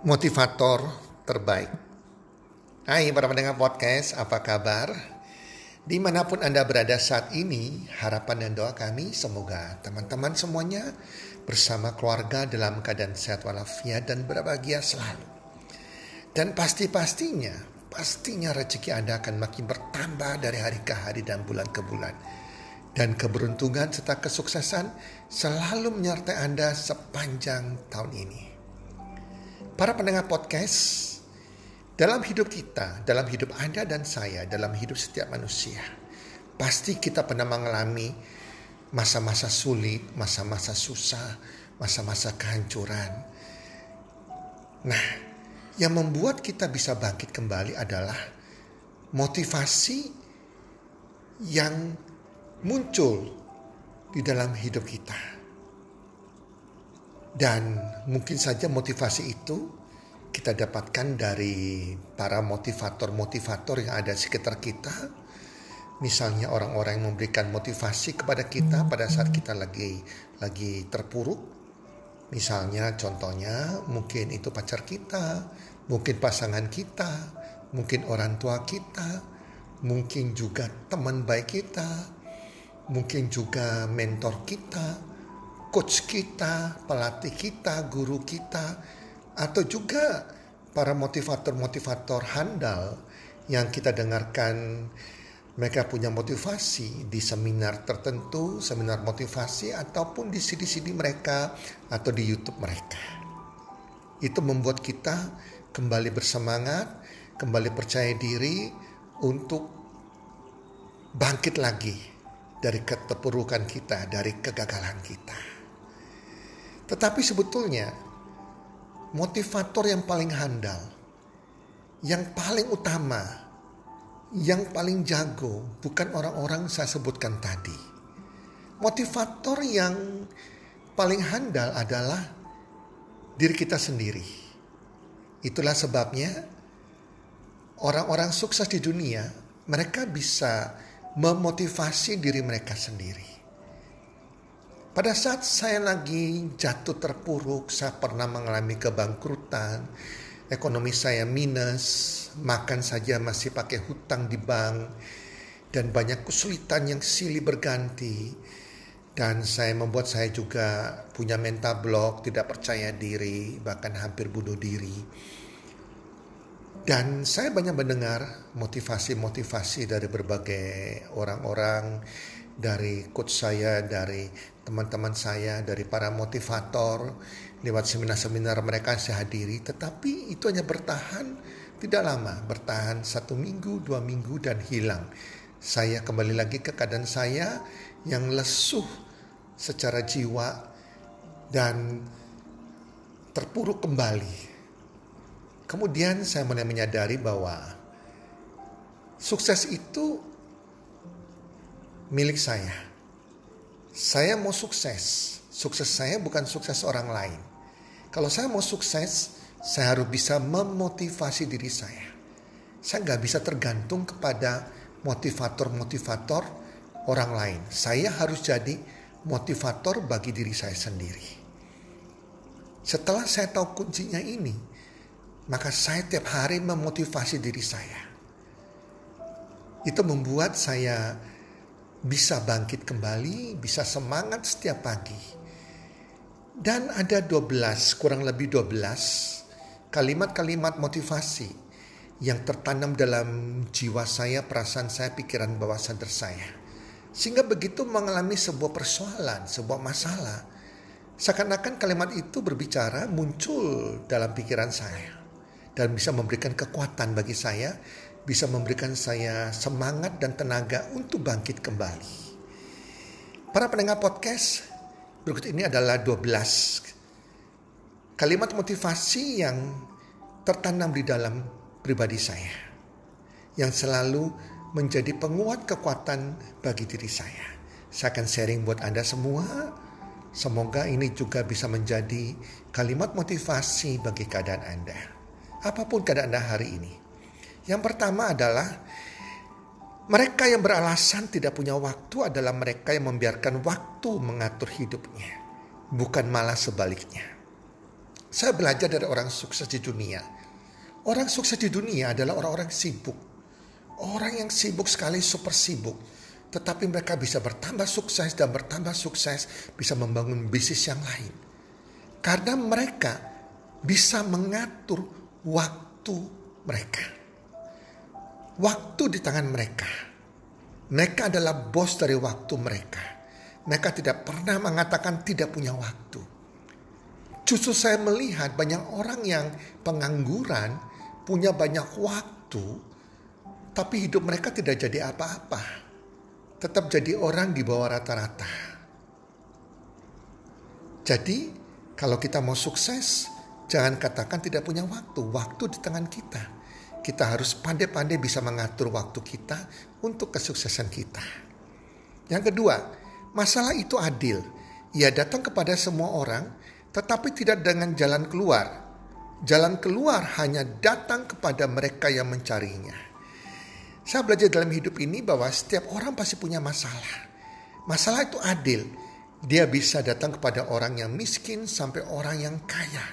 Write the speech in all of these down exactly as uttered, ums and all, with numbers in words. motivator terbaik. Hai para pendengar podcast, apa kabar? Dimanapun Anda berada saat ini, harapan dan doa kami semoga teman-teman semuanya bersama keluarga dalam keadaan sehat walafiat dan berbahagia selalu. Dan pasti-pastinya, pastinya rezeki Anda akan makin bertambah dari hari ke hari dan bulan ke bulan. Dan keberuntungan serta kesuksesan selalu menyertai Anda sepanjang tahun ini. Para pendengar podcast, dalam hidup kita, dalam hidup Anda dan saya, dalam hidup setiap manusia, pasti kita pernah mengalami masa-masa sulit, masa-masa susah, masa-masa kehancuran. Nah, yang membuat kita bisa bangkit kembali adalah motivasi yang muncul di dalam hidup kita. Dan mungkin saja motivasi itu kita dapatkan dari para motivator-motivator yang ada sekitar kita. Misalnya orang-orang yang memberikan motivasi kepada kita pada saat kita lagi lagi terpuruk. Misalnya contohnya mungkin itu pacar kita, mungkin pasangan kita, mungkin orang tua kita, mungkin juga teman baik kita, mungkin juga mentor kita, coach kita, pelatih kita, guru kita, atau juga para motivator-motivator handal yang kita dengarkan mereka punya motivasi di seminar tertentu, seminar motivasi, ataupun di C D-C D mereka atau di YouTube mereka. Itu membuat kita kembali bersemangat, kembali percaya diri untuk bangkit lagi dari keterpurukan kita, dari kegagalan kita. Tetapi sebetulnya motivator yang paling handal, yang paling utama, yang paling jago bukan orang-orang saya sebutkan tadi. Motivator yang paling handal adalah diri kita sendiri. Itulah sebabnya orang-orang sukses di dunia mereka bisa memotivasi diri mereka sendiri. Pada saat saya lagi jatuh terpuruk, saya pernah mengalami kebangkrutan, ekonomi saya minus, makan saja masih pakai hutang di bank, dan banyak kesulitan yang silih berganti. Dan saya membuat saya juga punya mental block, tidak percaya diri, bahkan hampir bunuh diri. Dan saya banyak mendengar motivasi-motivasi dari berbagai orang-orang, dari coach saya, dari teman-teman saya, dari para motivator, lewat seminar-seminar mereka saya hadiri. Tetapi itu hanya bertahan tidak lama, bertahan satu minggu, dua minggu dan hilang. Saya kembali lagi ke keadaan saya yang lesuh secara jiwa dan terpuruk kembali. Kemudian saya mulai menyadari bahwa sukses itu milik saya. Saya mau sukses. Sukses saya bukan sukses orang lain. Kalau saya mau sukses, saya harus bisa memotivasi diri saya. Saya nggak bisa tergantung kepada motivator-motivator orang lain. Saya harus jadi motivator bagi diri saya sendiri. Setelah saya tahu kuncinya ini, maka saya tiap hari memotivasi diri saya. Itu membuat saya bisa bangkit kembali, bisa semangat setiap pagi. Dan ada dua belas, kurang lebih dua belas kalimat-kalimat motivasi yang tertanam dalam jiwa saya, perasaan saya, pikiran bawah sadar saya. Sehingga begitu mengalami sebuah persoalan, sebuah masalah, seakan-akan kalimat itu berbicara muncul dalam pikiran saya. Dan bisa memberikan kekuatan bagi saya, bisa memberikan saya semangat dan tenaga untuk bangkit kembali. Para pendengar podcast, berikut ini adalah dua belas kalimat motivasi yang tertanam di dalam pribadi saya, yang selalu menjadi penguat kekuatan bagi diri saya. Saya akan sharing buat Anda semua. Semoga ini juga bisa menjadi kalimat motivasi bagi keadaan Anda, apapun keadaan Anda hari ini. Yang pertama adalah mereka yang beralasan tidak punya waktu adalah mereka yang membiarkan waktu mengatur hidupnya, bukan malah sebaliknya. Saya belajar dari orang sukses di dunia. Orang sukses di dunia adalah orang-orang sibuk. Orang yang sibuk sekali, super sibuk. Tetapi mereka bisa bertambah sukses dan bertambah sukses, bisa membangun bisnis yang lain. Karena mereka bisa mengatur waktu mereka. Waktu di tangan mereka. Mereka adalah bos dari waktu mereka. Mereka tidak pernah mengatakan tidak punya waktu. Justru saya melihat banyak orang yang pengangguran, punya banyak waktu, tapi hidup mereka tidak jadi apa-apa. Tetap jadi orang di bawah rata-rata. Jadi, kalau kita mau sukses, jangan katakan tidak punya waktu. Waktu di tangan kita. Kita harus pandai-pandai bisa mengatur waktu kita untuk kesuksesan kita. Yang kedua, masalah itu adil. Ia datang kepada semua orang, tetapi tidak dengan jalan keluar. Jalan keluar hanya datang kepada mereka yang mencarinya. Saya belajar dalam hidup ini bahwa setiap orang pasti punya masalah. Masalah itu adil. Dia bisa datang kepada orang yang miskin sampai orang yang kaya.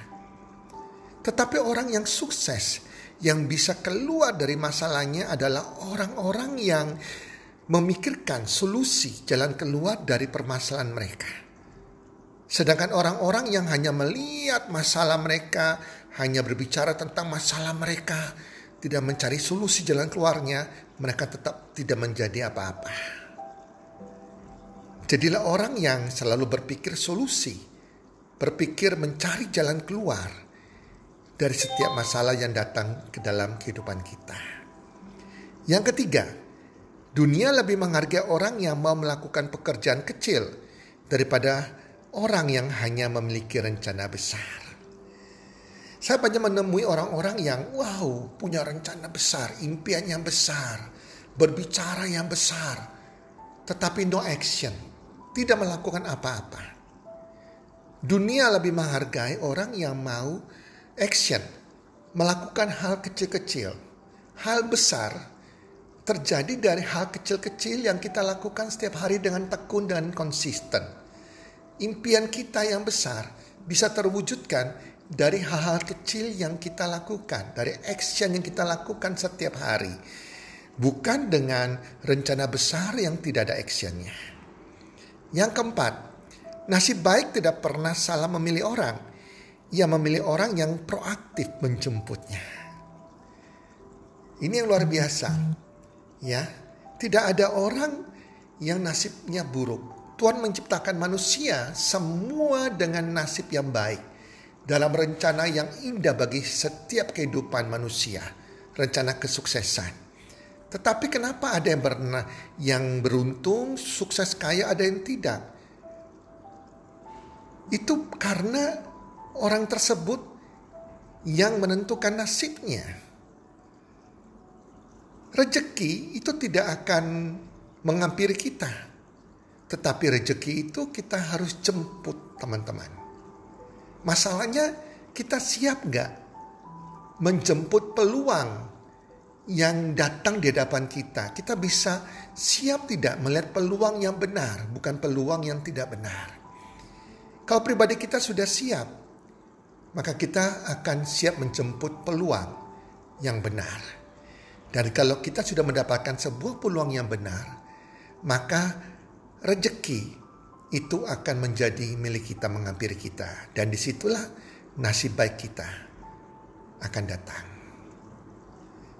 Tetapi orang yang sukses, yang bisa keluar dari masalahnya adalah orang-orang yang memikirkan solusi jalan keluar dari permasalahan mereka. Sedangkan orang-orang yang hanya melihat masalah mereka, hanya berbicara tentang masalah mereka, tidak mencari solusi jalan keluarnya, mereka tetap tidak menjadi apa-apa. Jadilah orang yang selalu berpikir solusi, berpikir mencari jalan keluar dari setiap masalah yang datang ke dalam kehidupan kita. Yang ketiga, dunia lebih menghargai orang yang mau melakukan pekerjaan kecil daripada orang yang hanya memiliki rencana besar. Saya banyak menemui orang-orang yang wow, punya rencana besar, impian yang besar, berbicara yang besar, tetapi no action, tidak melakukan apa-apa. Dunia lebih menghargai orang yang mau action, melakukan hal kecil-kecil. Hal besar terjadi dari hal kecil-kecil yang kita lakukan setiap hari dengan tekun dan konsisten. Impian kita yang besar bisa terwujudkan dari hal-hal kecil yang kita lakukan, dari action yang kita lakukan setiap hari. Bukan dengan rencana besar yang tidak ada actionnya. Yang keempat, nasib baik tidak pernah salah memilih orang. Ia memilih orang yang proaktif menjemputnya. Ini yang luar biasa, ya. Tidak ada orang yang nasibnya buruk. Tuhan menciptakan manusia semua dengan nasib yang baik dalam rencana yang indah bagi setiap kehidupan manusia, rencana kesuksesan. Tetapi kenapa ada yang, berna- yang beruntung, sukses kaya, ada yang tidak? Itu karena orang tersebut yang menentukan nasibnya. Rezeki itu tidak akan menghampiri kita. Tetapi rezeki itu kita harus jemput, teman-teman. Masalahnya kita siap gak menjemput peluang yang datang di hadapan kita. Kita bisa siap tidak melihat peluang yang benar, bukan peluang yang tidak benar. Kalau pribadi kita sudah siap, maka kita akan siap menjemput peluang yang benar. Dan kalau kita sudah mendapatkan sebuah peluang yang benar, maka rezeki itu akan menjadi milik kita, menghampiri kita. Dan disitulah nasib baik kita akan datang.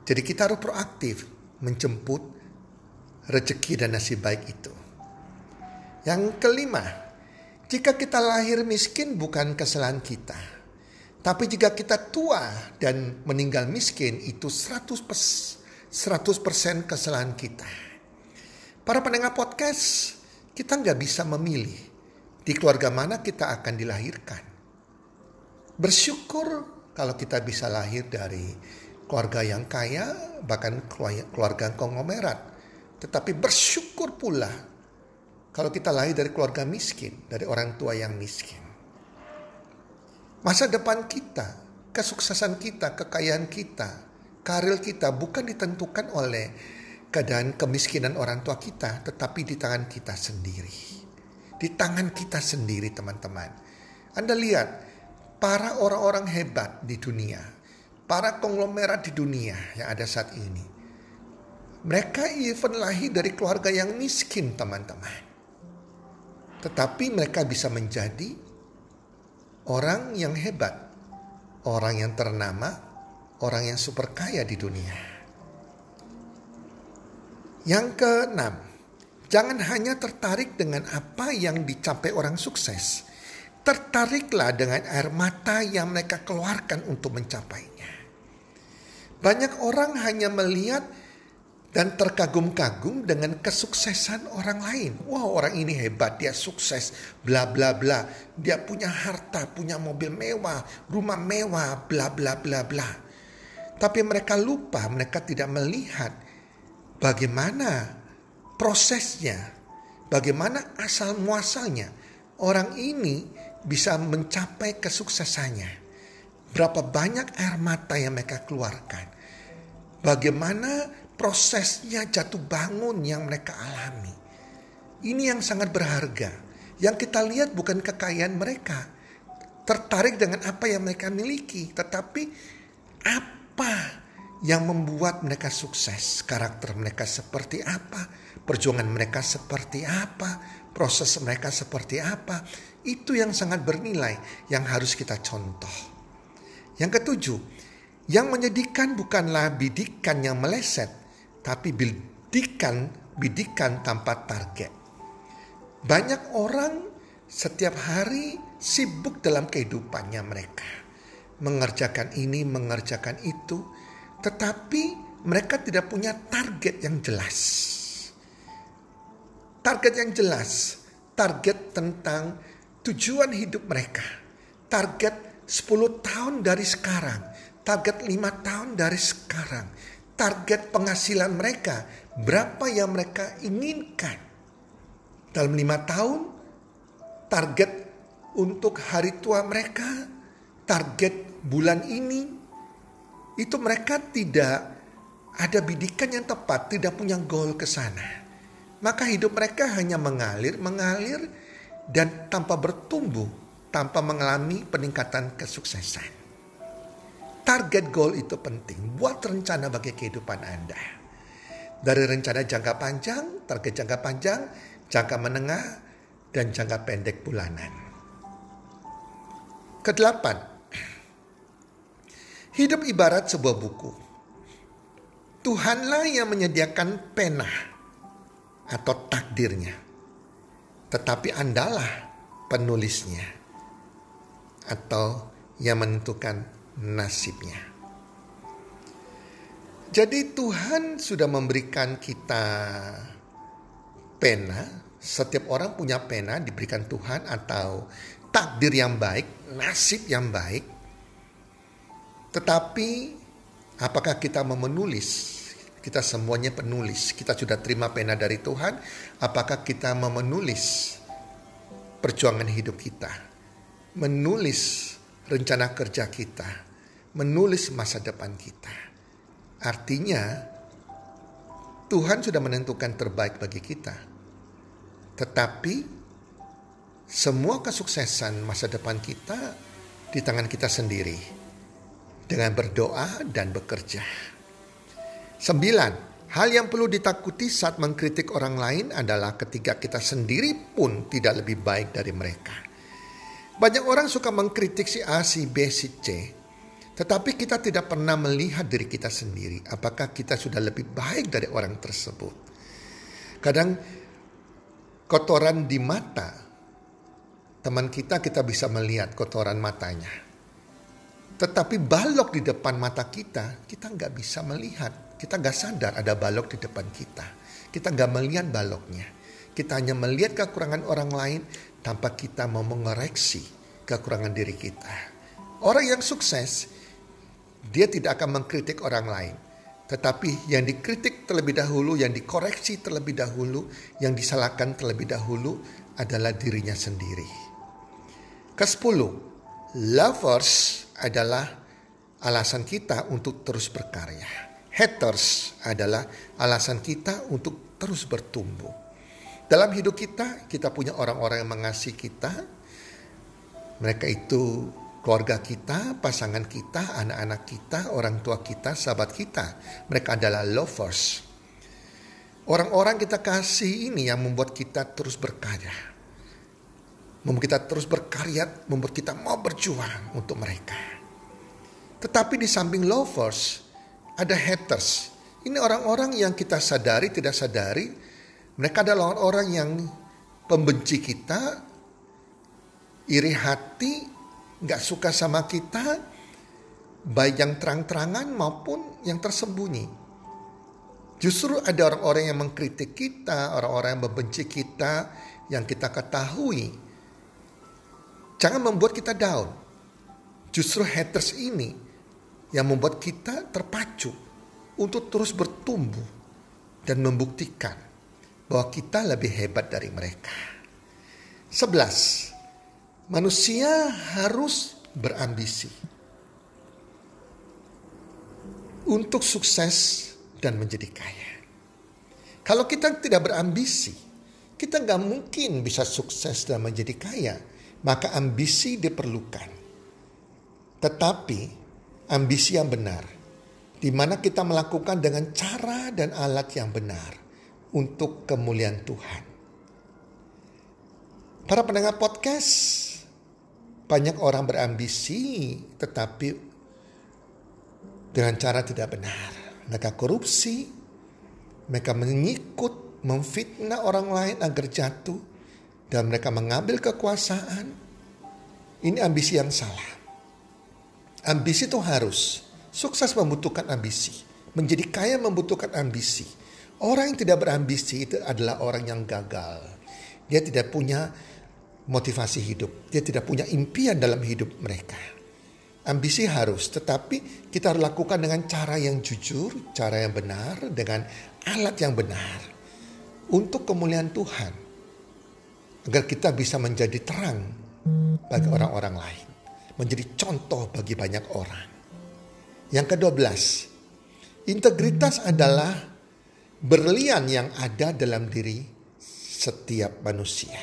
Jadi kita harus proaktif menjemput rezeki dan nasib baik itu. Yang kelima, jika kita lahir miskin bukan kesalahan kita. Tapi jika kita tua dan meninggal miskin, itu seratus persen kesalahan kita. Para pendengar podcast, kita nggak bisa memilih di keluarga mana kita akan dilahirkan. Bersyukur kalau kita bisa lahir dari keluarga yang kaya, bahkan keluarga konglomerat. Tetapi bersyukur pula kalau kita lahir dari keluarga miskin, dari orang tua yang miskin. Masa depan kita, kesuksesan kita, kekayaan kita, karir kita bukan ditentukan oleh keadaan kemiskinan orang tua kita, tetapi di tangan kita sendiri. Di tangan kita sendiri, teman-teman. Anda lihat, para orang-orang hebat di dunia, para konglomerat di dunia yang ada saat ini, mereka even lahir dari keluarga yang miskin, teman-teman. Tetapi mereka bisa menjadi orang yang hebat, orang yang ternama, orang yang super kaya di dunia. Yang keenam, jangan hanya tertarik dengan apa yang dicapai orang sukses. Tertariklah dengan air mata yang mereka keluarkan untuk mencapainya. Banyak orang hanya melihat dan terkagum-kagum dengan kesuksesan orang lain. Wah, orang ini hebat, dia sukses, bla bla bla. Dia punya harta, punya mobil mewah, rumah mewah, bla bla bla bla. Tapi mereka lupa, mereka tidak melihat bagaimana prosesnya, bagaimana asal muasalnya orang ini bisa mencapai kesuksesannya. Berapa banyak air mata yang mereka keluarkan. Bagaimana prosesnya jatuh bangun yang mereka alami. Ini yang sangat berharga. Yang kita lihat bukan kekayaan mereka. Tertarik dengan apa yang mereka miliki. Tetapi apa yang membuat mereka sukses. Karakter mereka seperti apa. Perjuangan mereka seperti apa. Proses mereka seperti apa. Itu yang sangat bernilai. Yang harus kita contoh. Yang ketujuh. Yang menyedihkan bukanlah bidikan yang meleset. Tapi bidikan, bidikan tanpa target. Banyak orang setiap hari sibuk dalam kehidupannya mereka. Mengerjakan ini, mengerjakan itu. Tetapi mereka tidak punya target yang jelas. Target yang jelas. Target tentang tujuan hidup mereka. Target sepuluh tahun dari sekarang. Target lima tahun dari sekarang. Target penghasilan mereka, berapa yang mereka inginkan. Dalam lima tahun, target untuk hari tua mereka, target bulan ini, itu mereka tidak ada bidikan yang tepat, tidak punya goal ke sana. Maka hidup mereka hanya mengalir, mengalir, dan tanpa bertumbuh, tanpa mengalami peningkatan kesuksesan. Target goal itu penting. Buat rencana bagi kehidupan Anda. Dari rencana jangka panjang, target jangka panjang, jangka menengah, dan jangka pendek bulanan. Kedelapan. Hidup ibarat sebuah buku. Tuhanlah yang menyediakan pena atau takdirnya. Tetapi Andalah penulisnya atau yang menentukan nasibnya. Jadi Tuhan sudah memberikan kita pena. Setiap orang punya pena diberikan Tuhan atau takdir yang baik, nasib yang baik. Tetapi apakah kita mau menulis? Kita semuanya penulis. Kita sudah terima pena dari Tuhan. Apakah kita mau menulis perjuangan hidup kita? Menulis rencana kerja kita? Menulis masa depan kita. Artinya Tuhan sudah menentukan terbaik bagi kita. Tetapi semua kesuksesan masa depan kita di tangan kita sendiri. Dengan berdoa dan bekerja. Sembilan. Hal yang perlu ditakuti saat mengkritik orang lain adalah ketika kita sendiri pun tidak lebih baik dari mereka. Banyak orang suka mengkritik si A, si B, si C. Tetapi kita tidak pernah melihat diri kita sendiri. Apakah kita sudah lebih baik dari orang tersebut? Kadang kotoran di mata teman kita, kita bisa melihat kotoran matanya. Tetapi balok di depan mata kita, kita nggak bisa melihat. Kita nggak sadar ada balok di depan kita. Kita nggak melihat baloknya. Kita hanya melihat kekurangan orang lain tanpa kita mau mengoreksi kekurangan diri kita. Orang yang sukses, dia tidak akan mengkritik orang lain. Tetapi yang dikritik terlebih dahulu, yang dikoreksi terlebih dahulu, yang disalahkan terlebih dahulu adalah dirinya sendiri. Kesepuluh, lovers adalah alasan kita untuk terus berkarya. Haters adalah alasan kita untuk terus bertumbuh. Dalam hidup kita, kita punya orang-orang yang mengasihi kita. Mereka itu keluarga kita, pasangan kita, anak-anak kita, orang tua kita, sahabat kita. Mereka adalah lovers. Orang-orang kita kasih ini yang membuat kita terus berkarya. Membuat kita terus berkarya, membuat kita mau berjuang untuk mereka. Tetapi di samping lovers, ada haters. Ini orang-orang yang kita sadari, tidak sadari. Mereka adalah orang-orang yang pembenci kita, iri hati, gak suka sama kita, baik yang terang-terangan maupun yang tersembunyi. Justru ada orang-orang yang mengkritik kita, orang-orang yang membenci kita, yang kita ketahui. Jangan membuat kita down. Justru haters ini yang membuat kita terpacu untuk terus bertumbuh dan membuktikan bahwa kita lebih hebat dari mereka. Sebelas, manusia harus berambisi untuk sukses dan menjadi kaya. Kalau kita tidak berambisi, kita gak mungkin bisa sukses dan menjadi kaya. Maka ambisi diperlukan. Tetapi ambisi yang benar, di mana kita melakukan dengan cara dan alat yang benar untuk kemuliaan Tuhan. Para pendengar podcast, banyak orang berambisi tetapi dengan cara tidak benar. Mereka korupsi, mereka mengikut, memfitnah orang lain agar jatuh, dan mereka mengambil kekuasaan. Ini ambisi yang salah. Ambisi itu harus. Sukses membutuhkan ambisi. Menjadi kaya membutuhkan ambisi. Orang yang tidak berambisi itu adalah orang yang gagal. Dia tidak punya motivasi hidup. Dia tidak punya impian dalam hidup mereka. Ambisi harus, tetapi kita harus lakukan dengan cara yang jujur, cara yang benar, dengan alat yang benar. Untuk kemuliaan Tuhan. Agar kita bisa menjadi terang bagi orang-orang lain. Menjadi contoh bagi banyak orang. Yang kedua belas. Integritas adalah berlian yang ada dalam diri setiap manusia.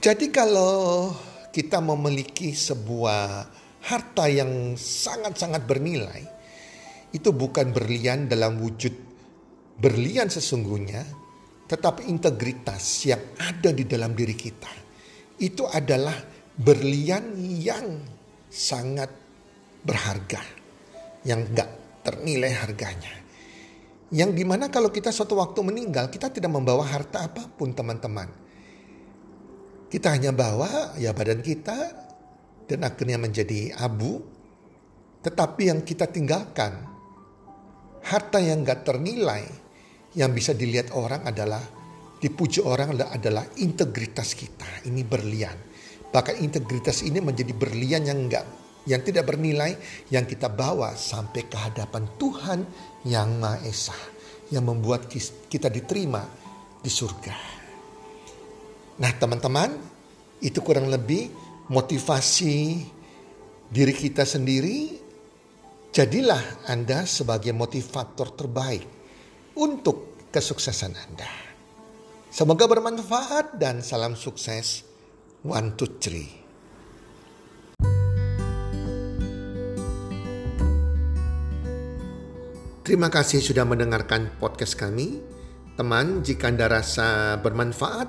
Jadi kalau kita memiliki sebuah harta yang sangat-sangat bernilai, itu bukan berlian dalam wujud berlian sesungguhnya, tetapi integritas yang ada di dalam diri kita. Itu adalah berlian yang sangat berharga, yang gak ternilai harganya. Yang dimana kalau kita suatu waktu meninggal, kita tidak membawa harta apapun, teman-teman. Kita hanya bawa ya badan kita dan akhirnya menjadi abu. Tetapi yang kita tinggalkan, harta yang gak ternilai, yang bisa dilihat orang adalah, dipuji orang adalah integritas kita. Ini berlian. Bahkan integritas ini menjadi berlian yang gak, yang tidak bernilai, yang kita bawa sampai ke hadapan Tuhan Yang Maha Esa, yang membuat kita diterima di surga. Nah teman-teman, itu kurang lebih motivasi diri kita sendiri. Jadilah Anda sebagai motivator terbaik untuk kesuksesan Anda. Semoga bermanfaat dan salam sukses. One, two, three. Terima kasih sudah mendengarkan podcast kami. Teman, jika Anda rasa bermanfaat